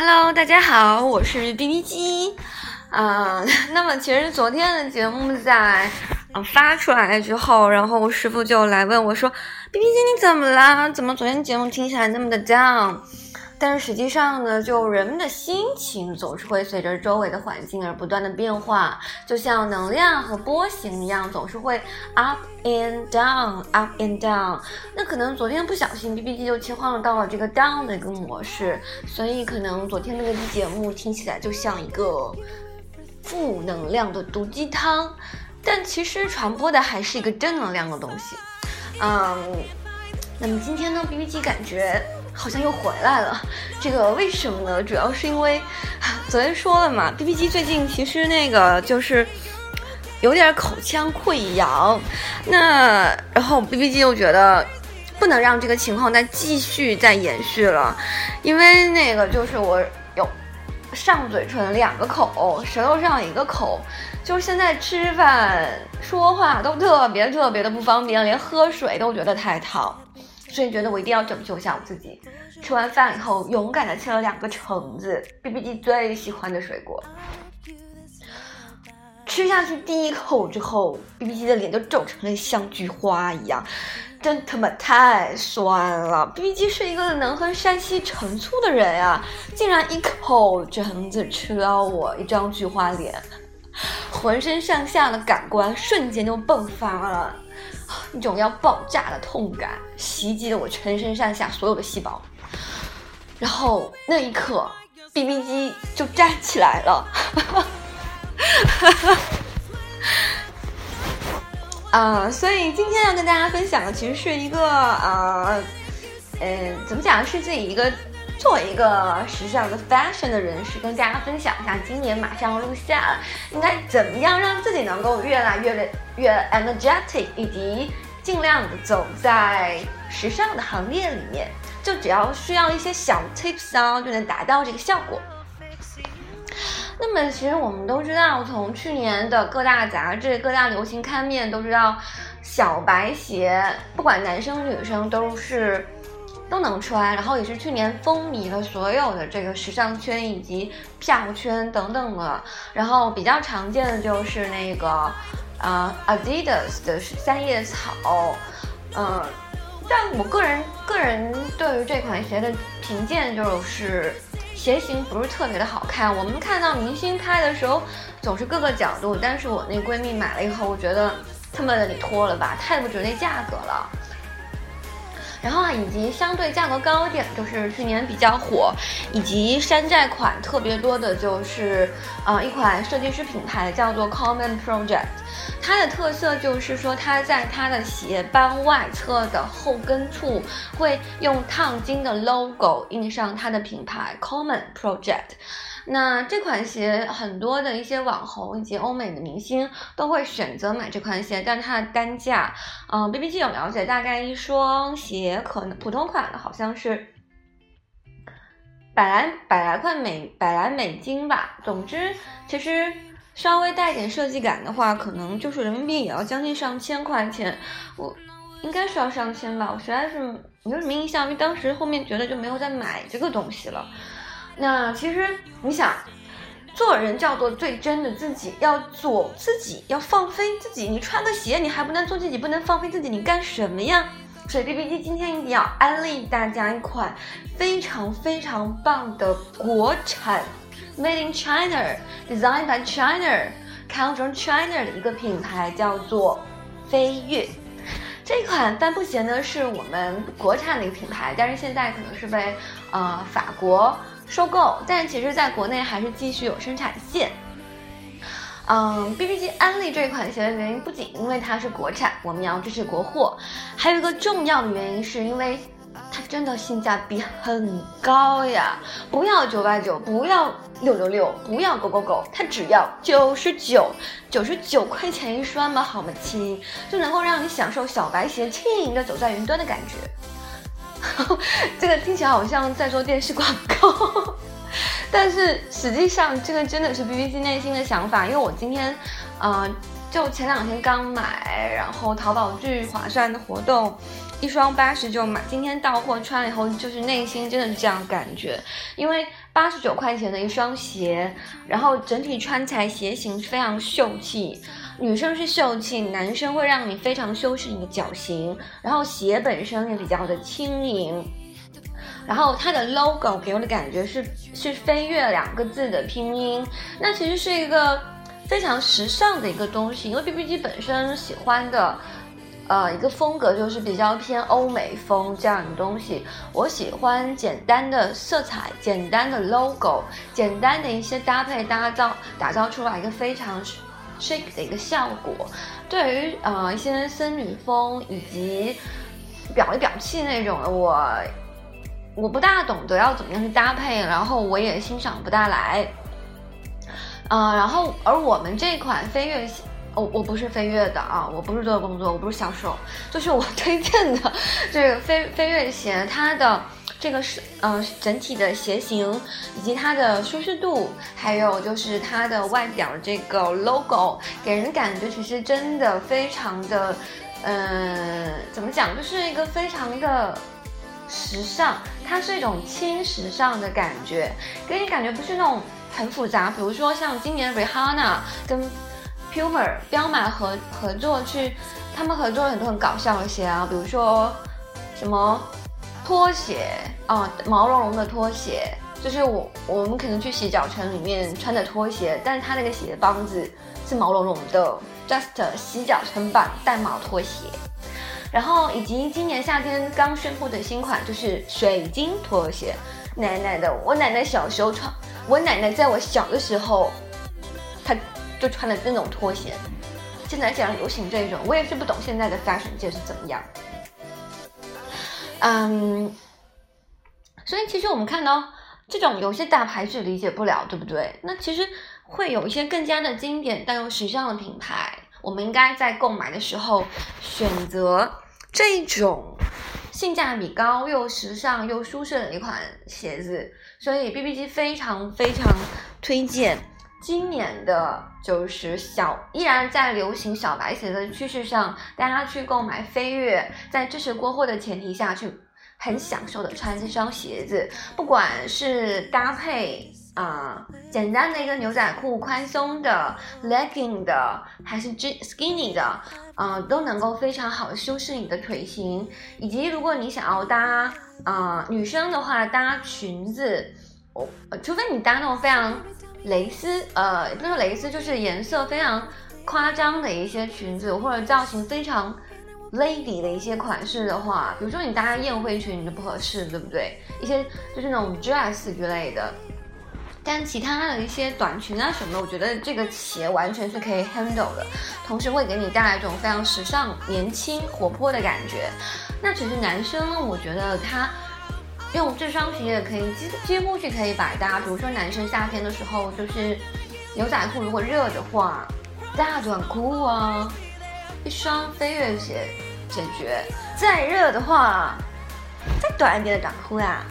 Hello， 大家好，我是 BBG。那么其实昨天的节目在发出来之后，然后师傅就来问我说 ：“BBG 你怎么啦？怎么昨天节目听起来那么的 down？” 但是实际上呢，就人们的心情总是会随着周围的环境而不断的变化，就像能量和波形一样，总是会 up and down, up and down。那可能昨天不小心 BBG 就切换到了这个 down 的一个模式，所以可能昨天那个节目听起来就像一个负能量的毒鸡汤，但其实传播的还是一个正能量的东西。那么今天呢 ，BBG 感觉好像又回来了，这个为什么呢？主要是因为昨天说了嘛 ，BBG 最近其实那个就是有点口腔溃疡，那然后 BBG 又觉得不能让这个情况再继续延续了，因为那个就是我有上嘴唇两个口，舌头上一个口，就是现在吃饭说话都特别的不方便，连喝水都觉得太烫。所以觉得我一定要拯救一下我自己，吃完饭以后勇敢的切了两个橙子， BBG 最喜欢的水果。吃下去第一口之后 ，BBG 的脸就皱成了像菊花一样，真他妈太酸了。BBG 是一个能喝山西陈醋的人啊，竟然一口橙子吃了我一张菊花脸，浑身上下的感官瞬间就迸发了。一种要爆炸的痛感袭击了我全身上下所有的细胞，然后那一刻 BBG 就站起来了所以今天要跟大家分享的其实是一个怎么讲，是自己一个作为一个时尚的 fashion 的人士，跟大家分享一下今年马上入夏了，应该怎么样让自己能够越来越 energetic， 以及尽量的走在时尚的行列里面，就只要需要一些小 tips 啊，就能达到这个效果。那么其实我们都知道，从去年的各大杂志、各大流行刊面都知道，小白鞋不管男生女生都能穿，然后也是去年风靡了所有的这个时尚圈以及票圈等等的。然后比较常见的就是那个Adidas 的三叶草，但我个人对于这款鞋的评鉴就是鞋型不是特别的好看。我们看到明星拍的时候总是各个角度，但是我那闺蜜买了以后，我觉得他们的你脱了吧，太不值那价格了。然后以及相对价格高一点，就是去年比较火以及山寨款特别多的，就是一款设计师品牌叫做 Common Project。 它的特色就是说，它在它的鞋帮外侧的后跟处会用烫金的 logo 印上它的品牌 Common Project。 那这款鞋很多的一些网红以及欧美的明星都会选择买这款鞋，但它的单价BBG 有了解，大概一双鞋可能普通款的好像是百来美金吧。总之其实稍微带点设计感的话，可能就是人民币也要将近上千块钱，我应该是要上千吧，我实在是没有什么印象，因为当时后面觉得就没有再买这个东西了。那其实你想，做人叫做最真的自己，要做自己，要放飞自己，你穿个鞋你还不能做自己，不能放飞自己，你干什么呀？所以 BBG 今天一定要安利大家一款非常棒的国产 Made in China Designed by China Come from China 的一个品牌，叫做飞跃。这款帆布鞋呢是我们国产的一个品牌，但是现在可能是被法国收购，但其实在国内还是继续有生产线。BBG 安利这款鞋的原因不仅因为它是国产，我们要支持国货，还有一个重要的原因是因为它真的性价比很高呀！不要990，不要666，不要999，它只要99块钱一双吧，好吗亲？就能够让你享受小白鞋轻盈的走在云端的感觉。这个听起来好像在做电视广告。但是实际上这个真的是 BBG 内心的想法，因为我今天就前两天刚买，然后淘宝巨划算的活动，一双80就买，今天到货穿了以后，就是内心真的是这样感觉。因为89块钱的一双鞋，然后整体穿起来鞋型非常秀气，女生是秀气，男生会让你非常修饰你的脚型，然后鞋本身也比较的轻盈，然后它的 logo 给我的感觉是飞跃2个字的拼音，那其实是一个非常时尚的一个东西，因为 BBG 本身喜欢的一个风格就是比较偏欧美风这样的东西，我喜欢简单的色彩，简单的 logo， 简单的一些搭配打造出来一个非常 chic 的一个效果。对于一些森女风以及表里表气那种，我不大懂得要怎么样去搭配，然后我也欣赏不大来。然后而我们这款飞跃。我不是飞跃的啊，我不是做的工作，我不是销售，就是我推荐的这个飞跃鞋，它的这个整体的鞋型以及它的舒适度，还有就是它的外表的这个 logo， 给人感觉其实真的非常的，怎么讲，就是一个非常的时尚，它是一种轻时尚的感觉，给你感觉不是那种很复杂，比如说像今年 Rihanna 跟Puma 彪马合作去，他们合作了很多很搞笑的鞋啊，比如说什么拖鞋啊，毛茸茸的拖鞋，就是我们可能去洗脚城里面穿的拖鞋，但是它那个鞋帮子是毛茸茸的 ，just 洗脚城版带毛拖鞋。然后以及今年夏天刚宣布的新款就是水晶拖鞋，奶奶的，我奶奶小时候穿，我奶奶在我小的时候，她。就穿了那种拖鞋，现在竟然流行这种，我也是不懂现在的 fashion 界是怎么样。所以其实我们看到这种有些大牌是理解不了，对不对？那其实会有一些更加的经典但又时尚的品牌，我们应该在购买的时候选择这种性价比高又时尚又舒适的一款鞋子。所以 BBG 非常非常推荐。今年的就是依然在流行小白鞋的趋势上，大家去购买飞跃，在支持过货的前提下去很享受的穿这双鞋子，不管是搭配简单的一个牛仔裤，宽松的 legging 的，还是 skinny 的，都能够非常好的修饰你的腿型，以及如果你想要搭女生的话搭裙子，除非你搭那种非常蕾丝，不是蕾丝，就是颜色非常夸张的一些裙子，或者造型非常 lady 的一些款式的话，比如说你搭宴会裙就不合适，对不对？一些就是那种 dress 之类的。但其他的一些短裙啊什么的，我觉得这个鞋完全是可以 handle 的，同时会给你带来一种非常时尚、年轻、活泼的感觉。那其实男生，我觉得他。用这双鞋也可以几乎是可以百搭，比如说男生夏天的时候就是牛仔裤如果热的话，大短裤啊，一双飞跃鞋解决。再热的话，再短一点的短裤啊，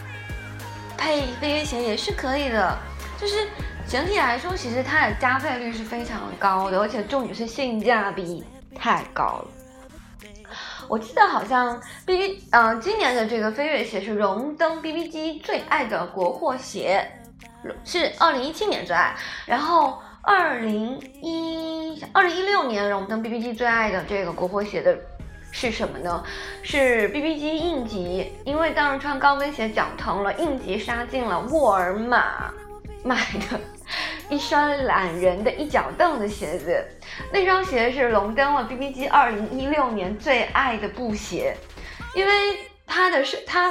配飞跃鞋也是可以的。就是整体来说，其实它的搭配率是非常高的，而且重点是性价比太高了。我记得好像今年的这个飞跃鞋是荣登 BBG 最爱的国货鞋，是2017年最爱，然后2016年荣登 BBG 最爱的这个国货鞋的是什么呢？是 BBG 应急，因为当时穿高跟鞋脚疼了，应急杀进了沃尔玛买的一双懒人的一脚凳的鞋子，那双鞋是荣登了 BBG 2016年最爱的布鞋，因为他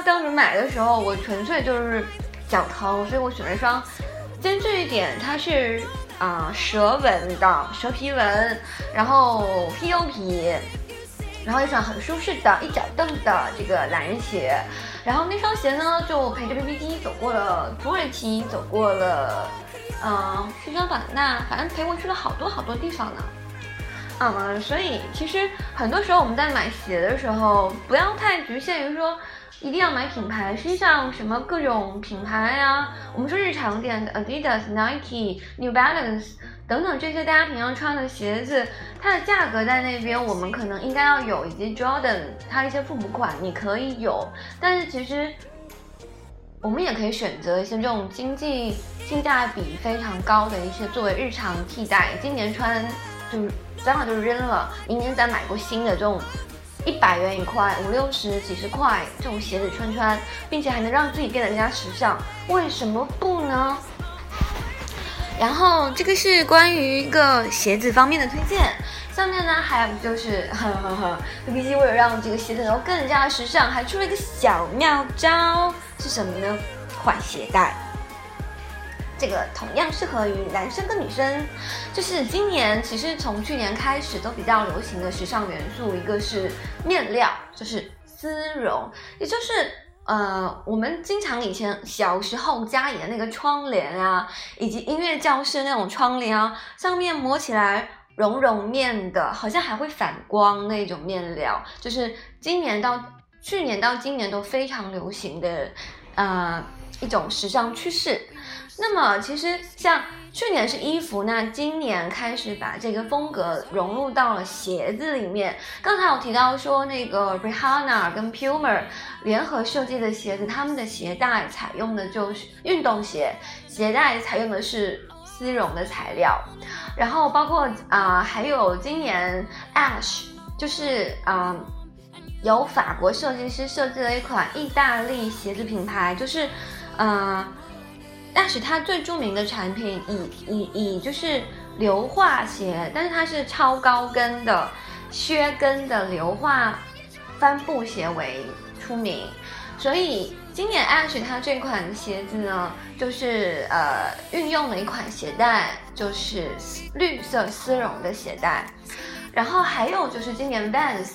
当时买的时候，我纯粹就是脚疼，所以我选了一双针对一点，它是蛇纹的蛇皮纹，然后 PU 皮，然后一双很舒适的一脚凳的这个懒人鞋，然后那双鞋呢就陪着 BBG 走过了土耳其，走过了。西双版纳，反正陪我去了好多好多地方呢。所以其实很多时候我们在买鞋的时候，不要太局限于说一定要买品牌，实际上什么各种品牌啊，我们说日常店的 Adidas、Nike、New Balance 等等这些大家平常穿的鞋子，它的价格在那边我们可能应该要有，以及 Jordan 它一些复古款你可以有，但是其实。我们也可以选择一些这种经济性价比非常高的一些作为日常替代。今年穿就是脏了就扔了，明年再买过新的，这种100元一块、50、60几十块这种鞋子穿，并且还能让自己变得更加时尚，为什么不呢？然后这个是关于一个鞋子方面的推荐。下面呢还有就是BBG 为了让这个鞋子能够更加时尚，还出了一个小妙招，是什么呢？换鞋带。这个同样适合于男生跟女生。就是今年其实从去年开始都比较流行的时尚元素，一个是面料，就是丝绒，也就是我们经常以前小时候家里的那个窗帘啊，以及音乐教室那种窗帘啊，上面磨起来绒绒面的，好像还会反光那种面料，就是今年到去年到今年都非常流行的一种时尚趋势。那么其实像去年是衣服，那今年开始把这个风格融入到了鞋子里面。刚才我提到说那个 Rihanna 跟 Puma 联合设计的鞋子，他们的鞋带采用的就是运动鞋，鞋带采用的是丝绒的材料，然后包括还有今年 Ash 就是由法国设计师设计了一款意大利鞋子品牌，就是Ash 它最著名的产品以就是硫化鞋，但是它是超高跟的靴跟的硫化帆布鞋为出名，所以今年 Ash 它这款鞋子呢，就是运用了一款鞋带，就是绿色丝绒的鞋带。然后还有就是今年 Vans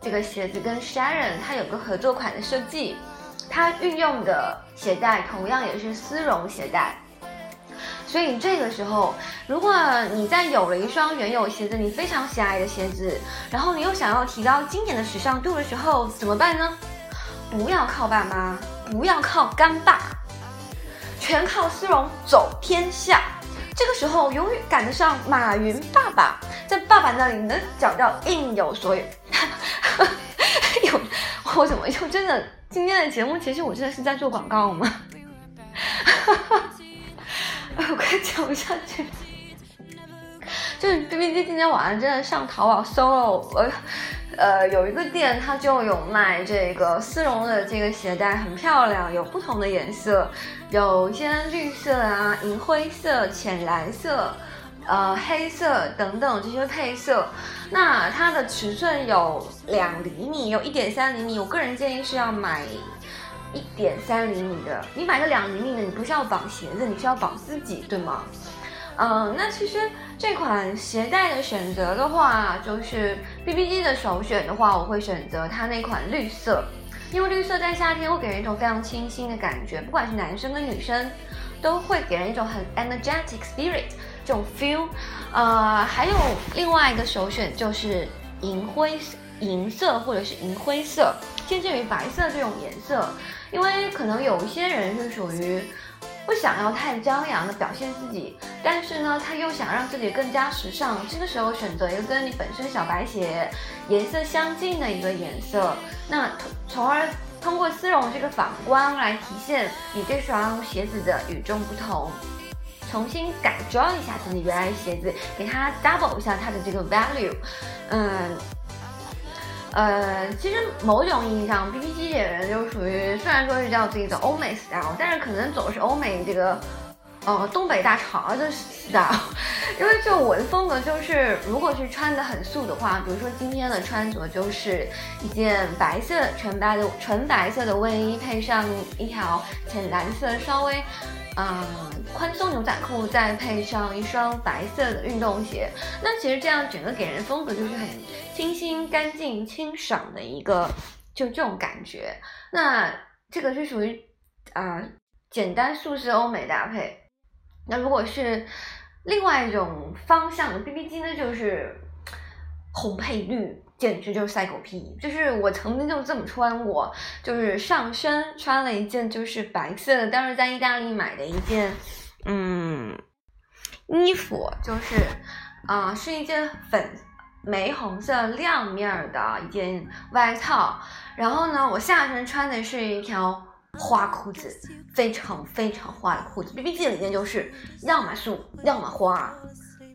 这个鞋子跟 Sharon 它有个合作款的设计，它运用的鞋带同样也是丝绒鞋带。所以这个时候，如果你在有了一双原有鞋子你非常喜爱的鞋子，然后你又想要提高今年的时尚度的时候怎么办呢？不要靠爸妈，不要靠干爸，全靠丝绒走天下。这个时候永远赶得上马云爸爸，在爸爸那里能找到应有所有。我怎么又真的今天的节目其实我真的是在做广告吗？我快讲不下去了。就是 BBG 今天晚上真的上淘宝搜了有一个店，它就有卖这个丝绒的这个鞋带，很漂亮，有不同的颜色，有一些绿色啊、银灰色、浅蓝色、黑色等等这些配色。那它的尺寸有2厘米，有1.3厘米。我个人建议是要买1.3厘米的。你买个2厘米的，你不是要绑鞋子，你是要绑自己，对吗？那其实这款鞋带的选择的话，就是 BBG 的首选的话，我会选择它那款绿色，因为绿色在夏天会给人一种非常清新的感觉，不管是男生跟女生都会给人一种很 energetic spirit 这种 feel。还有另外一个首选就是银色或者是银灰色，偏至于白色这种颜色，因为可能有一些人是属于不想要太张扬的表现自己，但是呢他又想让自己更加时尚，这个时候选择一个跟你本身小白鞋颜色相近的一个颜色，那从而通过丝绒这个反光来体现你这双鞋子的与众不同，重新改装一下自己原来的鞋子，给它 double 一下它的这个 value。 其实某种意义上 BBG 的人就属于虽然说是叫自己的欧美 style， 但是可能走的是欧美这个东北大碴的 style， 因为就我的风格就是如果是穿的很素的话，比如说今天的穿着就是一件白色纯白色的卫衣，配上一条浅蓝色稍微宽松牛仔裤，再配上一双白色的运动鞋，那其实这样整个给人风格就是很清新、干净、清爽的一个就这种感觉。那这个是属于简单素食欧美搭配。那如果是另外一种方向的 BBG 呢，就是红配绿，简直就是赛狗屁。就是我曾经就这么穿过，就是上身穿了一件就是白色的，当时在意大利买的一件衣服，就是是一件玫红色亮面的一件外套，然后呢我下身穿的是一条花裤子，非常非常花的裤子。BBG 的理念就是要么素要么花，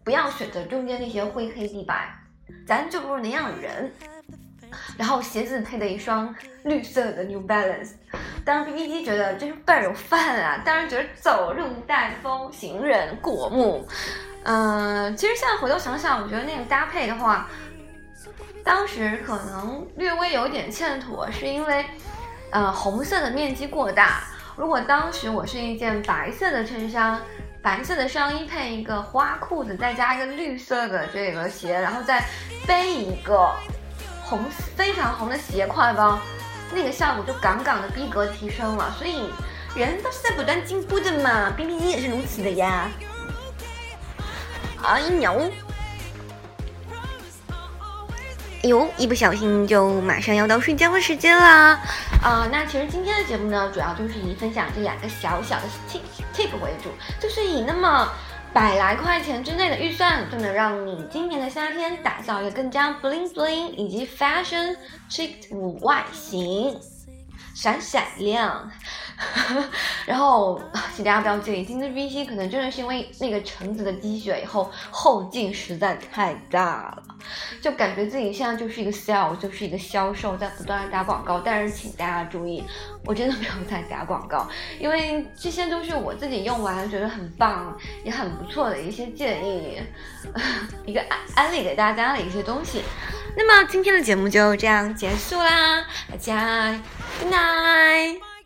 不要选择中间那些灰黑地白，咱就不是那样的人。然后鞋子配的一双绿色的 New Balance， 当然 BBG 觉得这是笨有饭啊，当然觉得走路带风，行人过目。其实现在回头想想，我觉得那个搭配的话，当时可能略微有点欠妥，是因为红色的面积过大。如果当时我是一件白色的衬衫，白色的上衣配一个花裤子，再加一个绿色的这个鞋，然后再背一个红非常红的斜挎包，那个效果就杠杠的逼格提升了。所以人都是在不断进步的嘛， BBG 也是如此的呀。哎呦呦，一不小心就马上要到睡觉的时间啦。那其实今天的节目呢，主要就是以分享这两个小小的 tip 为主，就是以那么100来块钱之内的预算，就能让你今年的夏天打造一个更加 bling bling 以及 fashion chic 的外形，闪闪亮。然后请大家不要介意，今天的 BBG 可能真的是因为那个橙子的积雪以后后劲实在太大了，就感觉自己现在就是一个 sell， 就是一个销售在不断的打广告。但是请大家注意，我真的没有在打广告，因为这些都是我自己用完觉得很棒也很不错的一些建议，一个安利给大家的一些东西。那么今天的节目就这样结束啦，大家 good night。